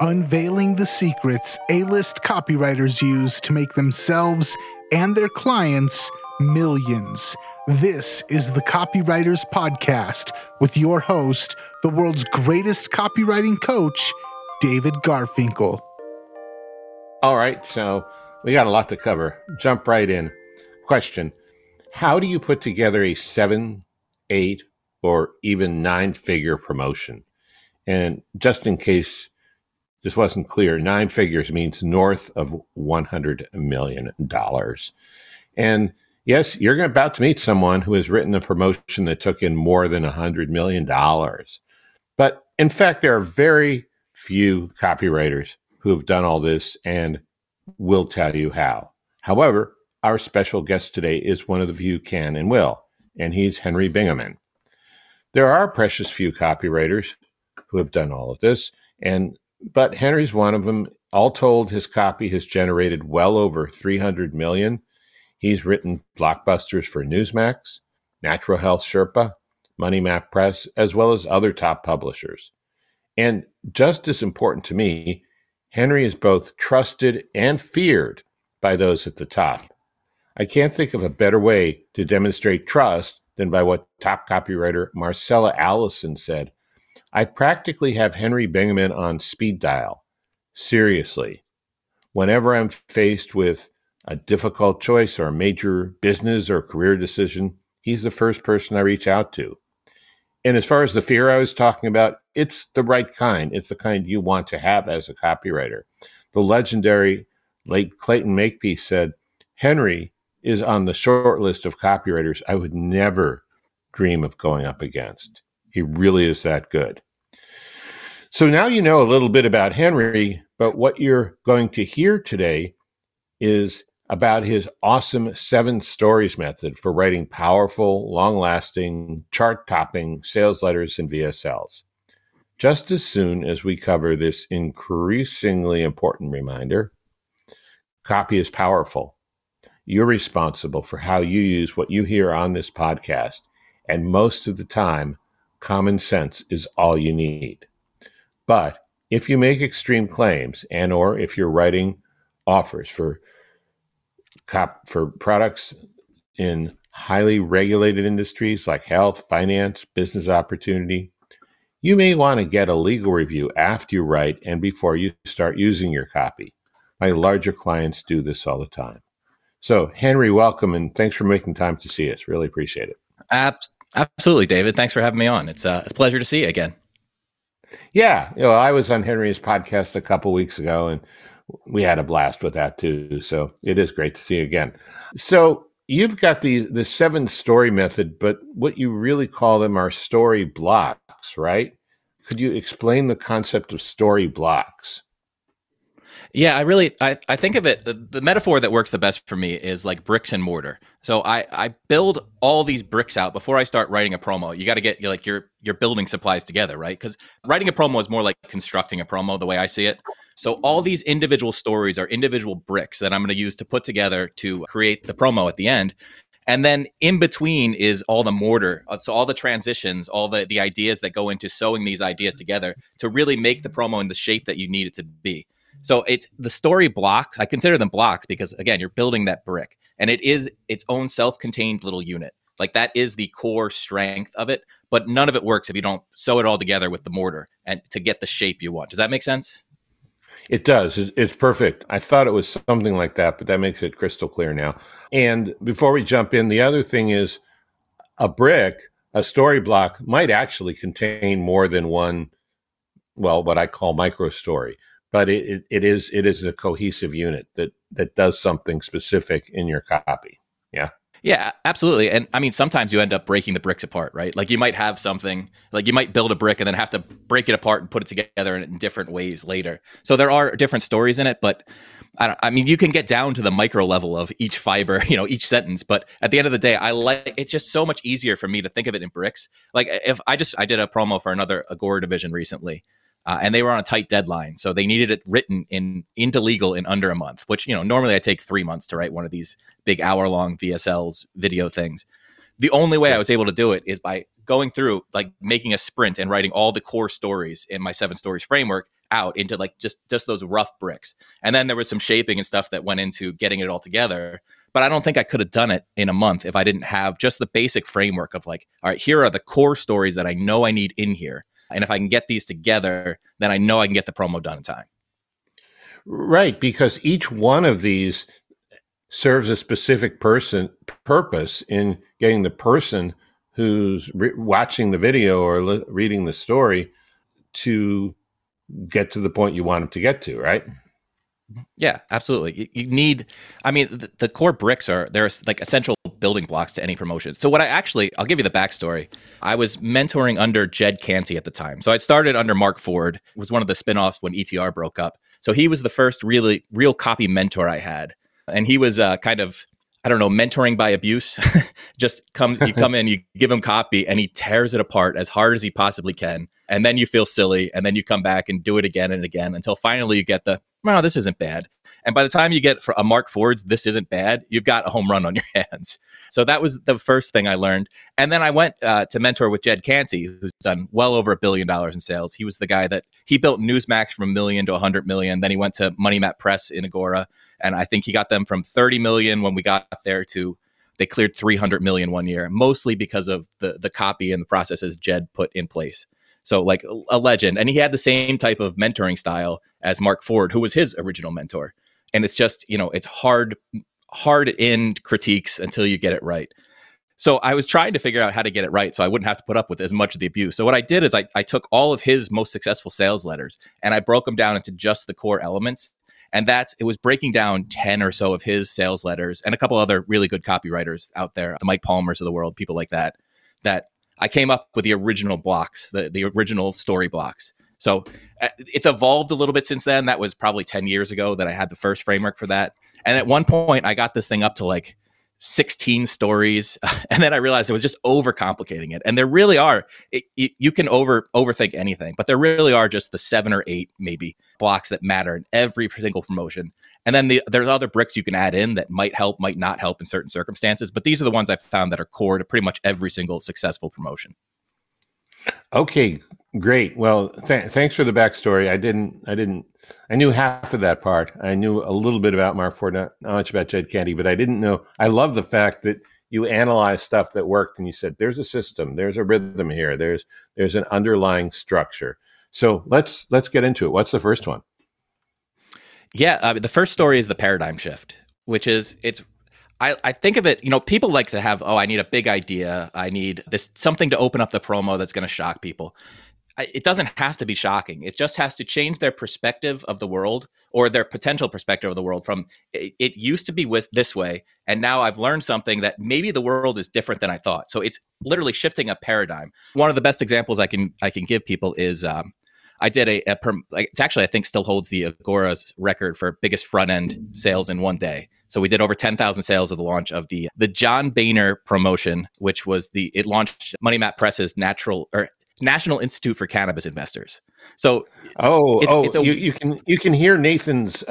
unveiling the secrets A-list copywriters use to make themselves and their clients millions. This is the Copywriters Podcast with your host, the world's greatest copywriting coach, David Garfinkel. All right, so we got a lot to cover. Jump right in. Question: how do you put together a 7, 8, or even 9-figure promotion? And just in case this wasn't clear, 9 figures means north of $100 million. And yes, you're about to meet someone who has written a promotion that took in more than $100 million. But in fact, there are very few copywriters who have done all this and will tell you how. However, our special guest today is one of the few who can and will, and he's Henry Bingaman. There are precious few copywriters who have done all of this, but Henry's one of them. All told, his copy has generated well over $300 million. He's written blockbusters for Newsmax, Natural Health Sherpa, Money Map Press, as well as other top publishers. And just as important to me, Henry is both trusted and feared by those at the top. I can't think of a better way to demonstrate trust than by what top copywriter Marcella Allison said. I practically have Henry Bingaman on speed dial. Seriously. Whenever I'm faced with a difficult choice or a major business or career decision, he's the first person I reach out to. And as far as the fear I was talking about, it's the right kind. It's the kind you want to have as a copywriter. The legendary late Clayton Makepeace said, Henry is on the short list of copywriters I would never dream of going up against. He really is that good. So now you know a little bit about Henry, but what you're going to hear today is about his awesome 7 Stories method for writing powerful, long-lasting, chart-topping sales letters and VSLs. Just as soon as we cover this increasingly important reminder, copy is powerful. You're responsible for how you use what you hear on this podcast, and most of the time, common sense is all you need. But if you make extreme claims and or if you're writing offers for products in highly regulated industries like health, finance, business opportunity, you may want to get a legal review after you write and before you start using your copy. My larger clients do this all the time. So, Henry, welcome, and thanks for making time to see us. Really appreciate it. Absolutely, David. Thanks for having me on. It's a pleasure to see you again. Yeah. I was on Henry's podcast a couple weeks ago, and we had a blast with that, too. So it is great to see you again. So you've got the 7-story method, but what you really call them are story blocks, right? Could you explain the concept of story blocks? Yeah, I think of it, the metaphor that works the best for me is like bricks and mortar. So I build all these bricks out before I start writing a promo. You got to get your building supplies together, right? Because writing a promo is more like constructing a promo, the way I see it. So all these individual stories are individual bricks that I'm going to use to put together to create the promo at the end. And then in between is all the mortar. So all the transitions, all the ideas that go into sewing these ideas together to really make the promo in the shape that you need it to be. So it's the story blocks. I consider them blocks because, again, you're building that brick and it is its own self-contained little unit. Like that is the core strength of it, but none of it works if you don't sew it all together with the mortar and to get the shape you want. Does that make sense? It does. It's perfect. I thought it was something like that, but that makes it crystal clear now. And before we jump in, the other thing is a story block might actually contain more than one, what I call micro story. But it is a cohesive unit that does something specific in your copy. Yeah. Yeah, absolutely. And I mean, sometimes you end up breaking the bricks apart, right? Like you might have something, like you might build a brick and then have to break it apart and put it together in different ways later. So there are different stories in it, but you can get down to the micro level of each fiber, each sentence. But at the end of the day, it's just so much easier for me to think of it in bricks. Like if I did a promo for another Agora division recently. And they were on a tight deadline, so they needed it written into legal in under a month, which, normally I take 3 months to write one of these big hour-long VSLs video things. The only way I was able to do it is by going through, making a sprint and writing all the core stories in my 7 Stories framework out into like just those rough bricks. And then there was some shaping and stuff that went into getting it all together. But I don't think I could have done it in a month if I didn't have just the basic framework of like, all right, here are the core stories that I know I need in here. And if I can get these together, then I know I can get the promo done in time. Right, because each one of these serves a specific purpose in getting the person who's watching the video or reading the story to get to the point you want them to get to, right? Yeah, absolutely. You need, I mean, the core bricks are, they're like essential building blocks to any promotion. So what I'll give you the backstory. I was mentoring under Jed Canty at the time. So I started under Mark Ford, was one of the spinoffs when ETR broke up. So he was the first really real copy mentor I had. And he was kind of, I don't know, mentoring by abuse. You come in, you give him copy, and he tears it apart as hard as he possibly can. And then you feel silly, and then you come back and do it again and again until finally you get the, no, this isn't bad. And by the time you get a Mark Ford's, this isn't bad, you've got a home run on your hands. So that was the first thing I learned. And then I went to mentor with Jed Canty, who's done well over $1 billion in sales. He was the guy that he built Newsmax from $1 million to $100 million. Then he went to Money Map Press in Agora. And I think he got them from 30 million when we got there to, they cleared 300 million one year, mostly because of the copy and the processes Jed put in place. So like a legend. And he had the same type of mentoring style as Mark Ford, who was his original mentor. And it's just, you know, it's hard in critiques until you get it right. So I was trying to figure out how to get it right so I wouldn't have to put up with as much of the abuse. So what I did is I took all of his most successful sales letters and I broke them down into just the core elements. And it was breaking down 10 or so of his sales letters and a couple other really good copywriters out there, the Mike Palmers of the world, people like that I came up with the original blocks, the original story blocks. So it's evolved a little bit since then. That was probably 10 years ago that I had the first framework for that. And at one point I got this thing up to like 16 stories. And then I realized it was just overcomplicating it. And there really are, you can overthink anything, but there really are just the 7 or 8 maybe blocks that matter in every single promotion. And then there's other bricks you can add in that might help, might not help in certain circumstances. But these are the ones I've found that are core to pretty much every single successful promotion. Okay, great. Well, thanks for the backstory. I knew half of that part. I knew a little bit about Mark Ford, not much about Jed Canty, but I didn't know. I love the fact that you analyzed stuff that worked and you said, there's a system, there's a rhythm here, there's an underlying structure. So let's get into it. What's the first one? Yeah. The first story is the paradigm shift, which is I think of it, you know, people like to have, I need a big idea. I need this something to open up the promo that's going to shock people. It doesn't have to be shocking. It just has to change their perspective of the world or their potential perspective of the world from it used to be with this way. And now I've learned something that maybe the world is different than I thought. So it's literally shifting a paradigm. One of the best examples I can give people is I did it's actually, I think still holds the Agora's record for biggest front end sales in one day. So we did over 10,000 sales at the launch of the John Boehner promotion, which was it launched Money Map Press's National Institute for Cannabis Investors. So you can hear Nathan's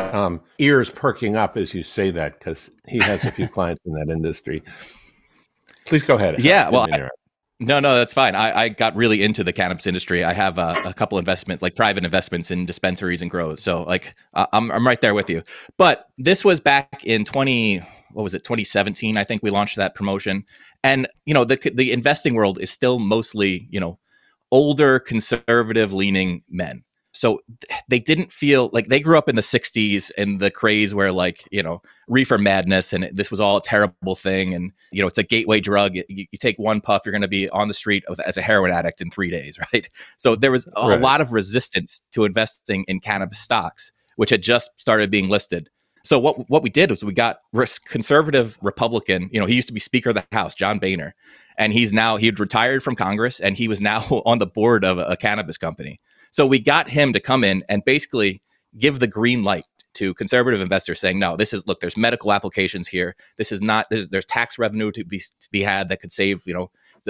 ears perking up as you say that because he has a few clients in that industry. Please go ahead. Yeah, well, no, that's fine. I got really into the cannabis industry. I have a couple private investments in dispensaries and grows. So like I'm right there with you. But this was back in 2017? I think we launched that promotion. And you know the investing world is still mostly older conservative leaning men. So they didn't feel like they grew up in the 60s and the craze where reefer madness and this was all a terrible thing. And, it's a gateway drug. You take one puff, you're going to be on the street as a heroin addict in 3 days, right? So there was a lot of resistance to investing in cannabis stocks, which had just started being listed. So what we did was we got conservative Republican, he used to be Speaker of the House, John Boehner, and he'd retired from Congress and he was now on the board of a cannabis company. So we got him to come in and basically give the green light to conservative investors saying, no, there's medical applications here. This is not, there's tax revenue to be had that could save,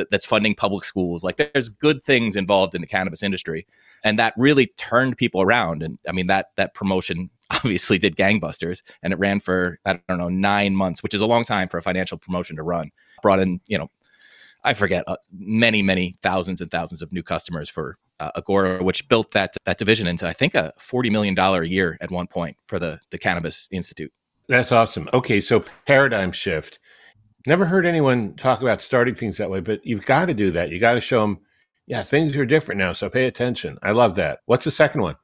that's funding public schools. Like there's good things involved in the cannabis industry. And that really turned people around. And I mean, that promotion obviously did gangbusters and it ran for, 9 months, which is a long time for a financial promotion to run. Brought in, I forget, many thousands and thousands of new customers for Agora, which built that division into, I think, a $40 million a year at one point for the Cannabis Institute. That's awesome. Okay, so paradigm shift. Never heard anyone talk about starting things that way, but you've got to do that. You got to show them, yeah, things are different now, so pay attention. I love that. What's the second one?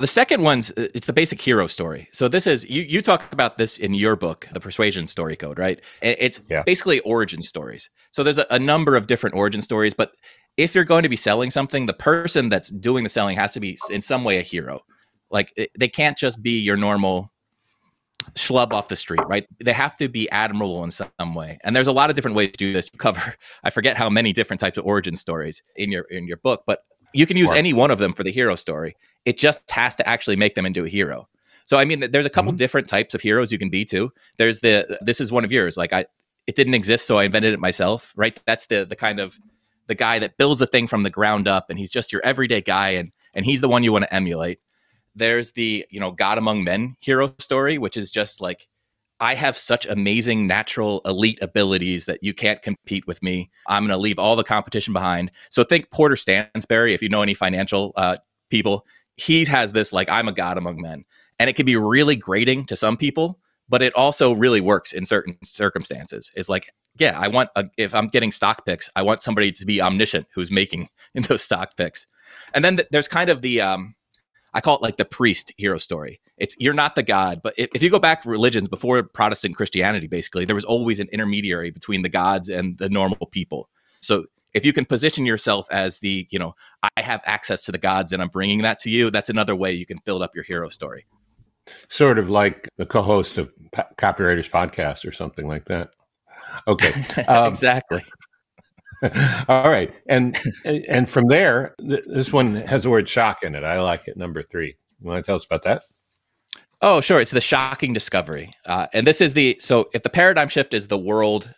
The second one's, it's the basic hero story. So this is, you talk about this in your book, The Persuasion Story Code, right? It's basically origin stories. So there's a number of different origin stories, but if you're going to be selling something, the person that's doing the selling has to be in some way a hero. Like they can't just be your normal schlub off the street, right? They have to be admirable in some way. And there's a lot of different ways to do this. You cover, I forget how many different types of origin stories in your book, but you can use any one of them for the hero story. It just has to actually make them into a hero. So, I mean, there's a couple different types of heroes you can be too. There's this is one of yours. Like it didn't exist, so I invented it myself, right? That's the kind of the guy that builds the thing from the ground up, and he's just your everyday guy, and he's the one you want to emulate. There's the, God Among Men hero story, which is just like, I have such amazing natural elite abilities that you can't compete with me. I'm going to leave all the competition behind. So think Porter Stansberry, if you know any financial people, he has this like, I'm a god among men. And it can be really grating to some people, but it also really works in certain circumstances. It's like, yeah, I want, if I'm getting stock picks, I want somebody to be omniscient who's making those stock picks. And then there's kind of the, I call it like the priest hero story. It's you're not the god, but if you go back religions before Protestant Christianity, basically, there was always an intermediary between the gods and the normal people. So if you can position yourself as the, I have access to the gods and I'm bringing that to you, that's another way you can build up your hero story. Sort of like the co-host of Copywriters Podcast or something like that. Okay. Exactly. All right. And from there, this one has the word shock in it. I like it. Number three. You want to tell us about that? Oh, sure. It's the shocking discovery. And this is so if the paradigm shift is the world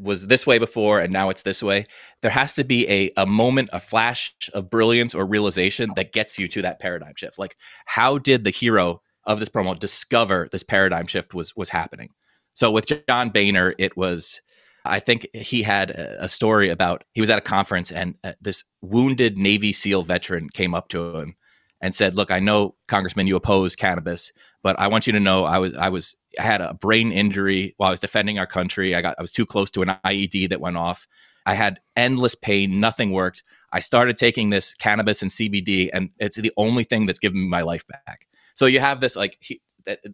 was this way before and now it's this way, there has to be a moment, a flash of brilliance or realization that gets you to that paradigm shift. Like, how did the hero of this promo discover this paradigm shift was happening? So with John Boehner, it was... I think he had a story about he was at a conference and this wounded Navy SEAL veteran came up to him and said, look, I know, Congressman, you oppose cannabis, but I want you to know I had a brain injury while I was defending our country. I was too close to an IED that went off. I had endless pain. Nothing worked. I started taking this cannabis and CBD, and it's the only thing that's given me my life back. So you have this like...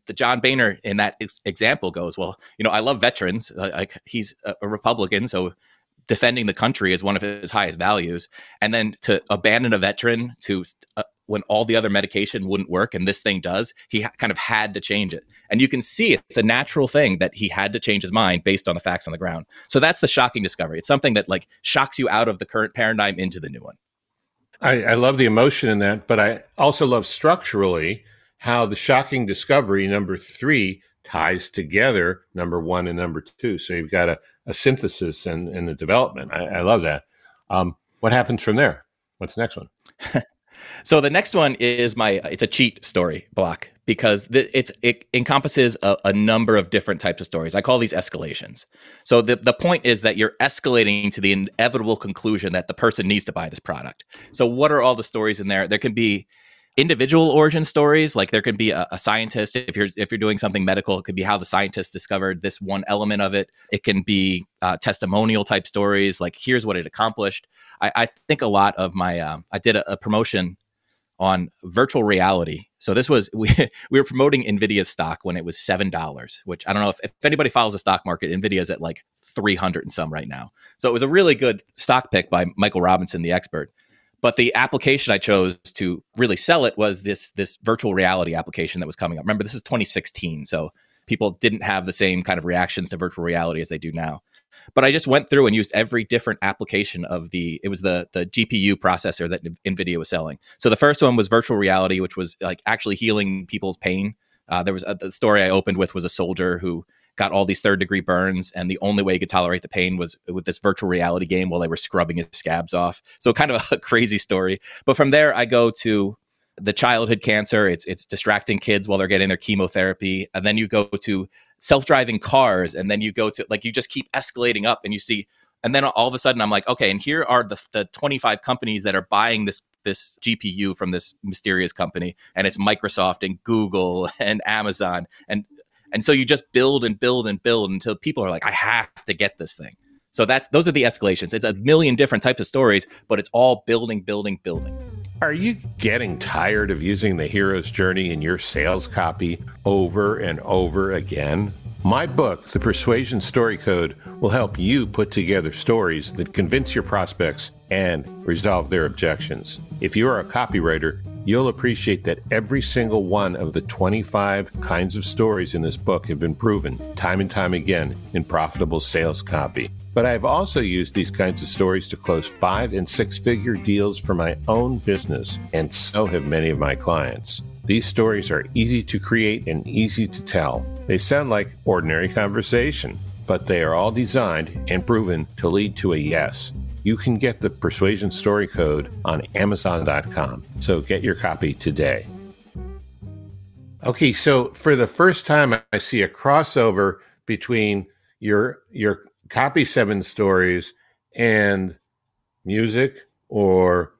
The John Boehner in that example goes, well, I love veterans. Like he's a Republican, so defending the country is one of his highest values. And then to abandon a veteran to when all the other medication wouldn't work and this thing does, he kind of had to change it. And you can see it's a natural thing that he had to change his mind based on the facts on the ground. So that's the shocking discovery. It's something that like shocks you out of the current paradigm into the new one. I love the emotion in that, but I also love structurally how the shocking discovery, number three, ties together number one and number two. So you've got a synthesis and the development. I love that. What happens from there? What's the next one? So the next one is it's a cheat story block because it encompasses a number of different types of stories. I call these escalations. So the point is that you're escalating to the inevitable conclusion that the person needs to buy this product. So what are all the stories in there? There can be individual origin stories, like there could be a scientist. If you're doing something medical, it could be how the scientist discovered this one element of it. It can be testimonial type stories, like here's what it accomplished. I think a lot of my I did a promotion on virtual reality. So this was we were promoting Nvidia stock when it was $7, which I don't know if anybody follows the stock market. Nvidia's at like 300 and some right now. So it was a really good stock pick by Michael Robinson, the expert. But the application I chose to really sell it was this virtual reality application that was coming up. Remember, this is 2016, so people didn't have the same kind of reactions to virtual reality as they do now. But I just went through and used every different application it was the GPU processor that NVIDIA was selling. So the first one was virtual reality, which was like actually healing people's pain. There was the story I opened with was a soldier who got all these third-degree burns, and the only way he could tolerate the pain was with this virtual reality game while they were scrubbing his scabs off. So kind of a crazy story. But from there, I go to the childhood cancer. It's distracting kids while they're getting their chemotherapy. And then you go to self-driving cars, and then you go to, like, you just keep escalating up, and you see And then all of a sudden I'm like, okay, and here are the 25 companies that are buying this GPU from this mysterious company. And it's Microsoft and Google and Amazon. And so you just build and build and build until people are like, I have to get this thing. So those are the escalations. It's a million different types of stories, but it's all building, building, building. Are you getting tired of using the hero's journey in your sales copy over and over again? My book, The Persuasion Story Code, will help you put together stories that convince your prospects and resolve their objections. If you are a copywriter, you'll appreciate that every single one of the 25 kinds of stories in this book have been proven time and time again in profitable sales copy. But I've also used these kinds of stories to close 5- and 6-figure deals for my own business, and so have many of my clients. These stories are easy to create and easy to tell. They sound like ordinary conversation, but they are all designed and proven to lead to a yes. You can get the Persuasion Story Code on Amazon.com, so get your copy today. Okay, so for the first time, I see a crossover between your copy 7 stories and music or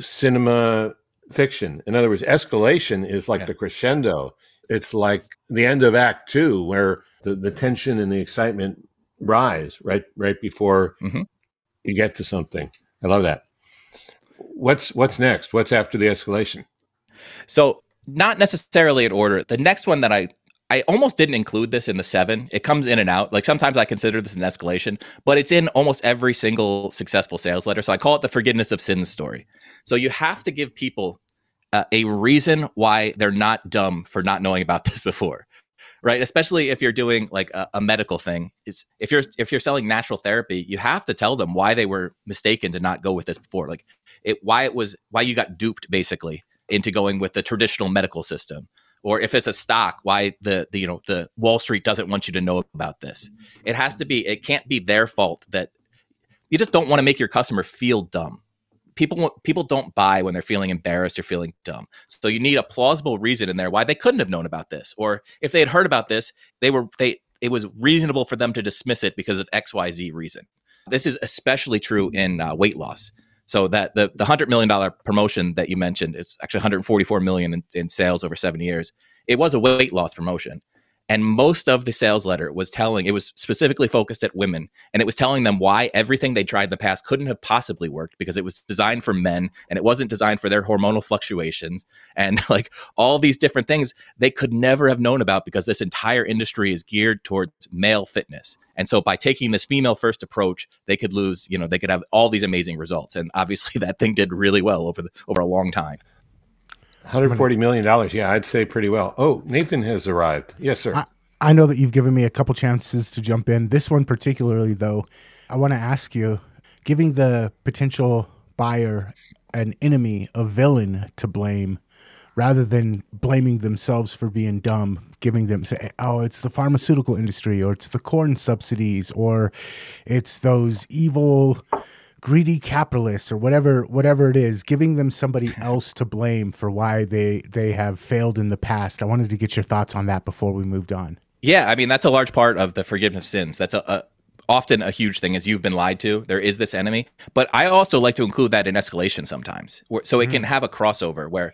cinema fiction. In other words, escalation is like the crescendo. It's like the end of Act 2, where the tension and the excitement rise right before you get to something. I love that. What's next? What's after the escalation? So not necessarily in order. The next one that I almost didn't include this in the 7. It comes in and out. Like sometimes I consider this an escalation, but it's in almost every single successful sales letter. So I call it the forgiveness of sins story. So you have to give people a reason why they're not dumb for not knowing about this before, right? Especially if you're doing like a medical thing. It's if you're selling natural therapy, you have to tell them why they were mistaken to not go with this before. Like why you got duped basically into going with the traditional medical system. Or if it's a stock, why the Wall Street doesn't want you to know about this. It can't be their fault. That you just don't want to make your customer feel dumb. People don't buy when they're feeling embarrassed or feeling dumb. So you need a plausible reason in there why they couldn't have known about this, or if they had heard about this, it was reasonable for them to dismiss it because of XYZ reason. This is especially true in weight loss. So that the $100 million promotion that you mentioned, it's actually $144 million in sales over 7 years. It was a weight loss promotion. And most of the sales letter was specifically focused at women. And it was telling them why everything they tried in the past couldn't have possibly worked because it was designed for men and it wasn't designed for their hormonal fluctuations. And like all these different things they could never have known about because this entire industry is geared towards male fitness. And so by taking this female first approach, they could lose, they could have all these amazing results. And obviously that thing did really well over a long time. $140 million. Yeah, I'd say pretty well. Oh, Nathan has arrived. Yes, sir. I know that you've given me a couple chances to jump in. This one particularly, though, I want to ask you, giving the potential buyer an enemy, a villain to blame, rather than blaming themselves for being dumb, giving them, say, oh, it's the pharmaceutical industry, or it's the corn subsidies, or it's those evil greedy capitalists or whatever it is, giving them somebody else to blame for why they have failed in the past. I wanted to get your thoughts on that before we moved on. Yeah, I mean, that's a large part of the forgiveness of sins. That's often a huge thing is you've been lied to. There is this enemy. But I also like to include that in escalation sometimes. So it can have a crossover where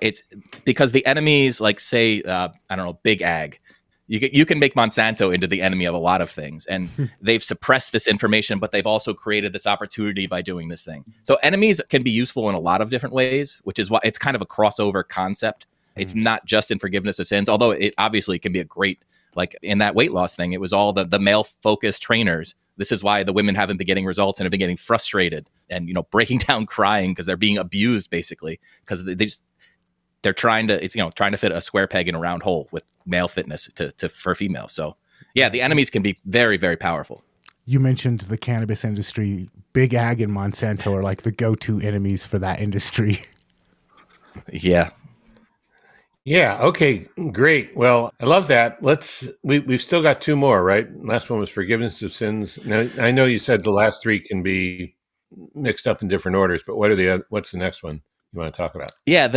it's because the enemies, like say, I don't know, Big Ag. You can make Monsanto into the enemy of a lot of things, and they've suppressed this information, but they've also created this opportunity by doing this thing. So enemies can be useful in a lot of different ways, which is why it's kind of a crossover concept. It's not just in forgiveness of sins, although it obviously can be a great, like in that weight loss thing, it was all the male-focused trainers. This is why the women haven't been getting results and have been getting frustrated and breaking down crying because they're being abused basically because they're trying to fit a square peg in a round hole with male fitness for females. So yeah, the enemies can be very, very powerful. You mentioned the cannabis industry. Big Ag and Monsanto are like the go-to enemies for that industry. Yeah. Yeah. Okay, great. Well, I love that. We've still got two more, right? Last one was forgiveness of sins. Now, I know you said the last three can be mixed up in different orders, but what's the next one you want to talk about? Yeah.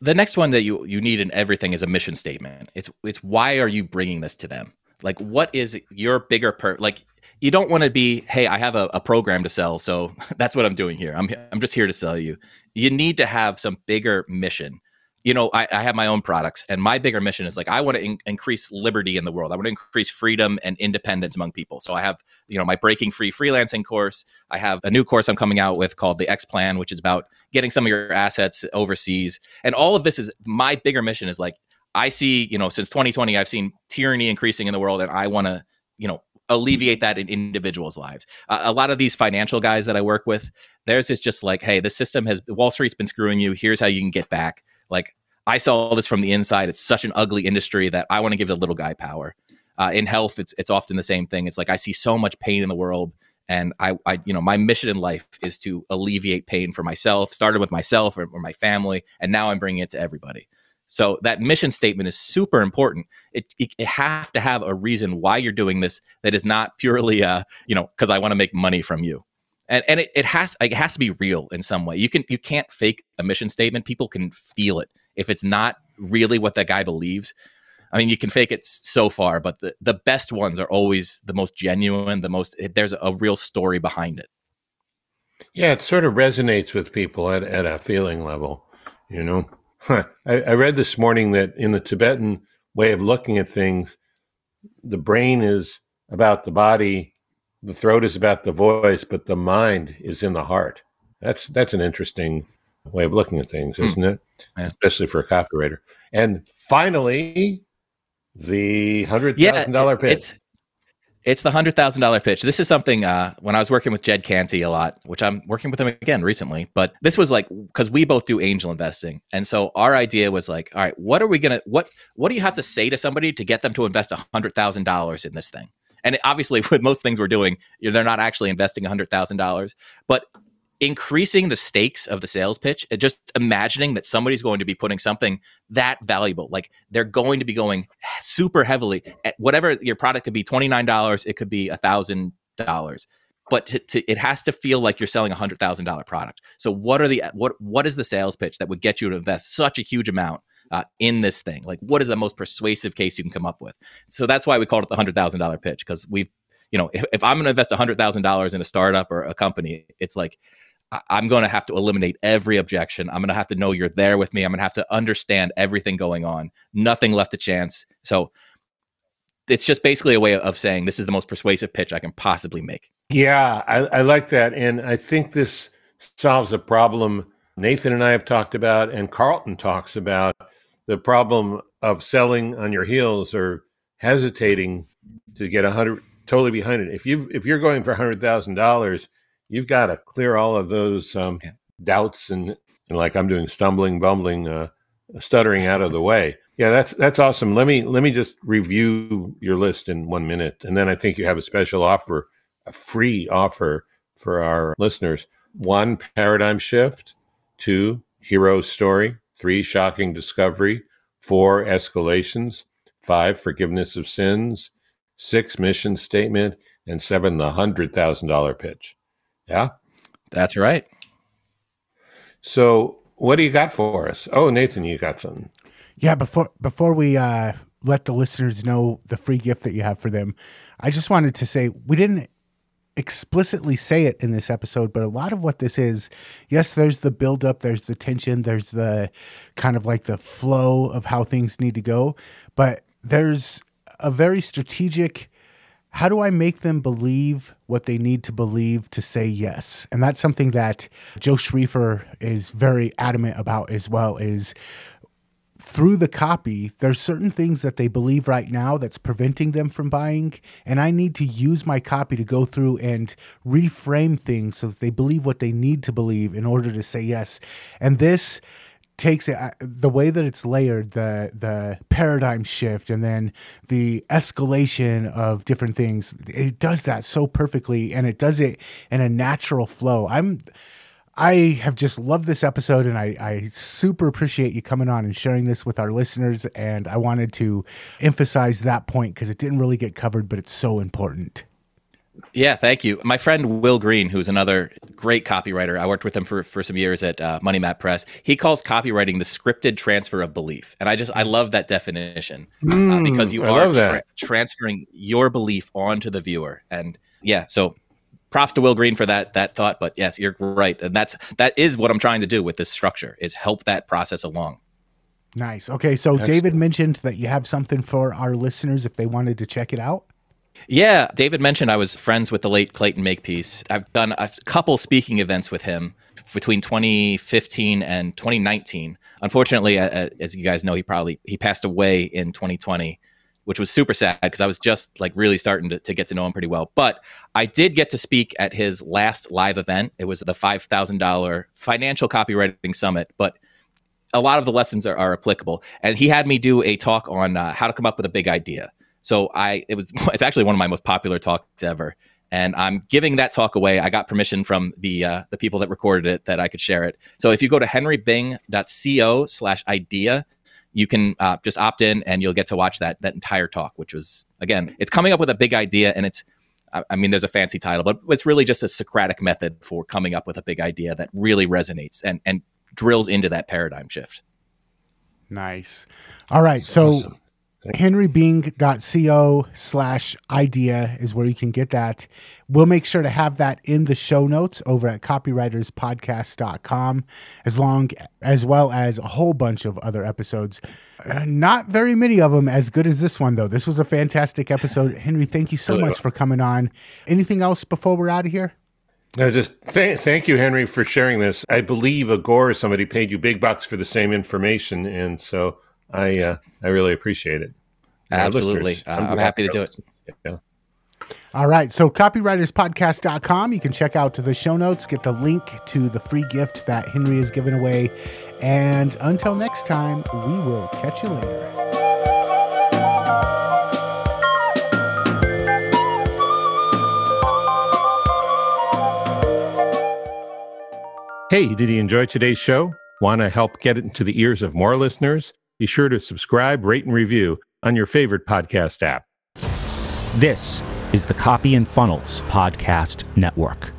The next one that you need in everything is a mission statement. It's why are you bringing this to them? Like, what is your bigger you don't want to be, hey, I have a program to sell, so that's what I'm doing here. I'm just here to sell you. You need to have some bigger mission. You know, I have my own products, and my bigger mission is like, I want to increase liberty in the world. I want to increase freedom and independence among people. So I have, you know, my Breaking Free freelancing course. I have a new course I'm coming out with called the X Plan, which is about getting some of your assets overseas. And all of this is, my bigger mission is like, I see, you know, since 2020, I've seen tyranny increasing in the world, and I want to, you know, alleviate that in individuals' lives. A lot of these financial guys that I work with, theirs is just like, hey, the system has, Wall Street's been screwing you. Here's how you can get back. Like, I saw this from the inside. It's such an ugly industry that I want to give the little guy power. In health, it's often the same thing. It's like, I see so much pain in the world, and I you know, my mission in life is to alleviate pain for myself. Started with myself or my family, and now I'm bringing it to everybody. So that mission statement is super important. It have to have a reason why you're doing this that is not purely, you know, because I want to make money from you. And it has to be real in some way. You can't fake a mission statement. People can feel it if it's not really what that guy believes. I mean, you can fake it so far, but the best ones are always the most genuine. There's a real story behind it. Yeah, it sort of resonates with people at a feeling level, you know. I read this morning that in the Tibetan way of looking at things, the brain is about the body, the throat is about the voice, but the mind is in the heart. That's an interesting way of looking at things, isn't it? Yeah. Especially for a copywriter. And finally, the $100,000 pitch. It's the $100,000 pitch. This is something when I was working with Jed Canty a lot, which I'm working with him again recently, but this was like, because we both do angel investing. And so our idea was like, all right, what do you have to say to somebody to get them to invest $100,000 in this thing? And obviously with most things we're doing, they're not actually investing $100,000, but increasing the stakes of the sales pitch, just imagining that somebody's going to be putting something that valuable, like they're going to be going super heavily at whatever your product could be, $29, it could be $1,000, but it has to feel like you're selling $100,000 product. So what is the sales pitch that would get you to invest such a huge amount in this thing? Like, what is the most persuasive case you can come up with? So that's why we called it the $100,000 pitch, because we've, you know, if I'm going to invest $100,000 in a startup or a company, it's like, I'm going to have to eliminate every objection. I'm going to have to know you're there with me. I'm going to have to understand everything going on. Nothing left to chance. So it's just basically a way of saying this is the most persuasive pitch I can possibly make. Yeah, I like that. And I think this solves a problem Nathan and I have talked about, and Carlton talks about, the problem of selling on your heels or hesitating to get 100 totally behind it. If you're going for $100,000, you've got to clear all of those doubts and like I'm doing, stumbling, bumbling, stuttering out of the way. Yeah, that's awesome. Let me just review your list in 1 minute, and then I think you have a special offer, a free offer for our listeners. 1, paradigm shift. 2, hero story. 3, shocking discovery. 4, escalations. 5, forgiveness of sins. 6, mission statement. And 7, the $100,000 pitch. Yeah, that's right. So what do you got for us? Oh, Nathan, you got something. Yeah, before we let the listeners know the free gift that you have for them, I just wanted to say we didn't explicitly say it in this episode, but a lot of what this is, yes, there's the buildup, there's the tension, there's the kind of like the flow of how things need to go, but there's a very strategic, how do I make them believe what they need to believe to say yes? And that's something that Joe Schriefer is very adamant about as well, is through the copy, there's certain things that they believe right now that's preventing them from buying, and I need to use my copy to go through and reframe things so that they believe what they need to believe in order to say yes. And this takes it, the way that it's layered, the paradigm shift and then the escalation of different things, it does that so perfectly, and it does it in a natural flow. I have just loved this episode, and I super appreciate you coming on and sharing this with our listeners, and I wanted to emphasize that point because it didn't really get covered, but it's so important. Yeah, thank you. My friend Will Green, who's another great copywriter, I worked with him for some years at Money Map Press. He calls copywriting the scripted transfer of belief. And I love that definition because you are transferring your belief onto the viewer. And yeah, so props to Will Green for that thought. But yes, you're right. And that is what I'm trying to do with this structure, is help that process along. Nice. Okay, so excellent. David mentioned that you have something for our listeners if they wanted to check it out. Yeah, David mentioned I was friends with the late Clayton Makepeace. I've done a couple speaking events with him between 2015 and 2019. Unfortunately, as you guys know, he passed away in 2020, which was super sad because I was just like really starting to get to know him pretty well. But I did get to speak at his last live event. It was the $5,000 Financial Copywriting Summit, but a lot of the lessons are applicable. And he had me do a talk on how to come up with a big idea. So it's actually one of my most popular talks ever, and I'm giving that talk away. I got permission from the people that recorded it that I could share it. So if you go to henrybing.co/idea, you can just opt in and you'll get to watch that entire talk, which was, again, it's coming up with a big idea, and it's, I mean, there's a fancy title, but it's really just a Socratic method for coming up with a big idea that really resonates and drills into that paradigm shift. Nice. All right. So. Awesome. henrybing.co/idea is where you can get that. We'll make sure to have that in the show notes over at copywriterspodcast.com, as well as a whole bunch of other episodes. Not very many of them as good as this one, though. This was a fantastic episode. Henry, thank you so much for coming on. Anything else before we're out of here? No, just thank you, Henry, for sharing this. I believe Agora or somebody paid you big bucks for the same information, and so I really appreciate it. Absolutely. I'm happy to do it. Yeah. All right. So copywriterspodcast.com. You can check out the show notes, get the link to the free gift that Henry is giving away. And until next time, we will catch you later. Hey, did you enjoy today's show? Want to help get it into the ears of more listeners? Be sure to subscribe, rate, and review on your favorite podcast app. This is the Copy and Funnels Podcast Network.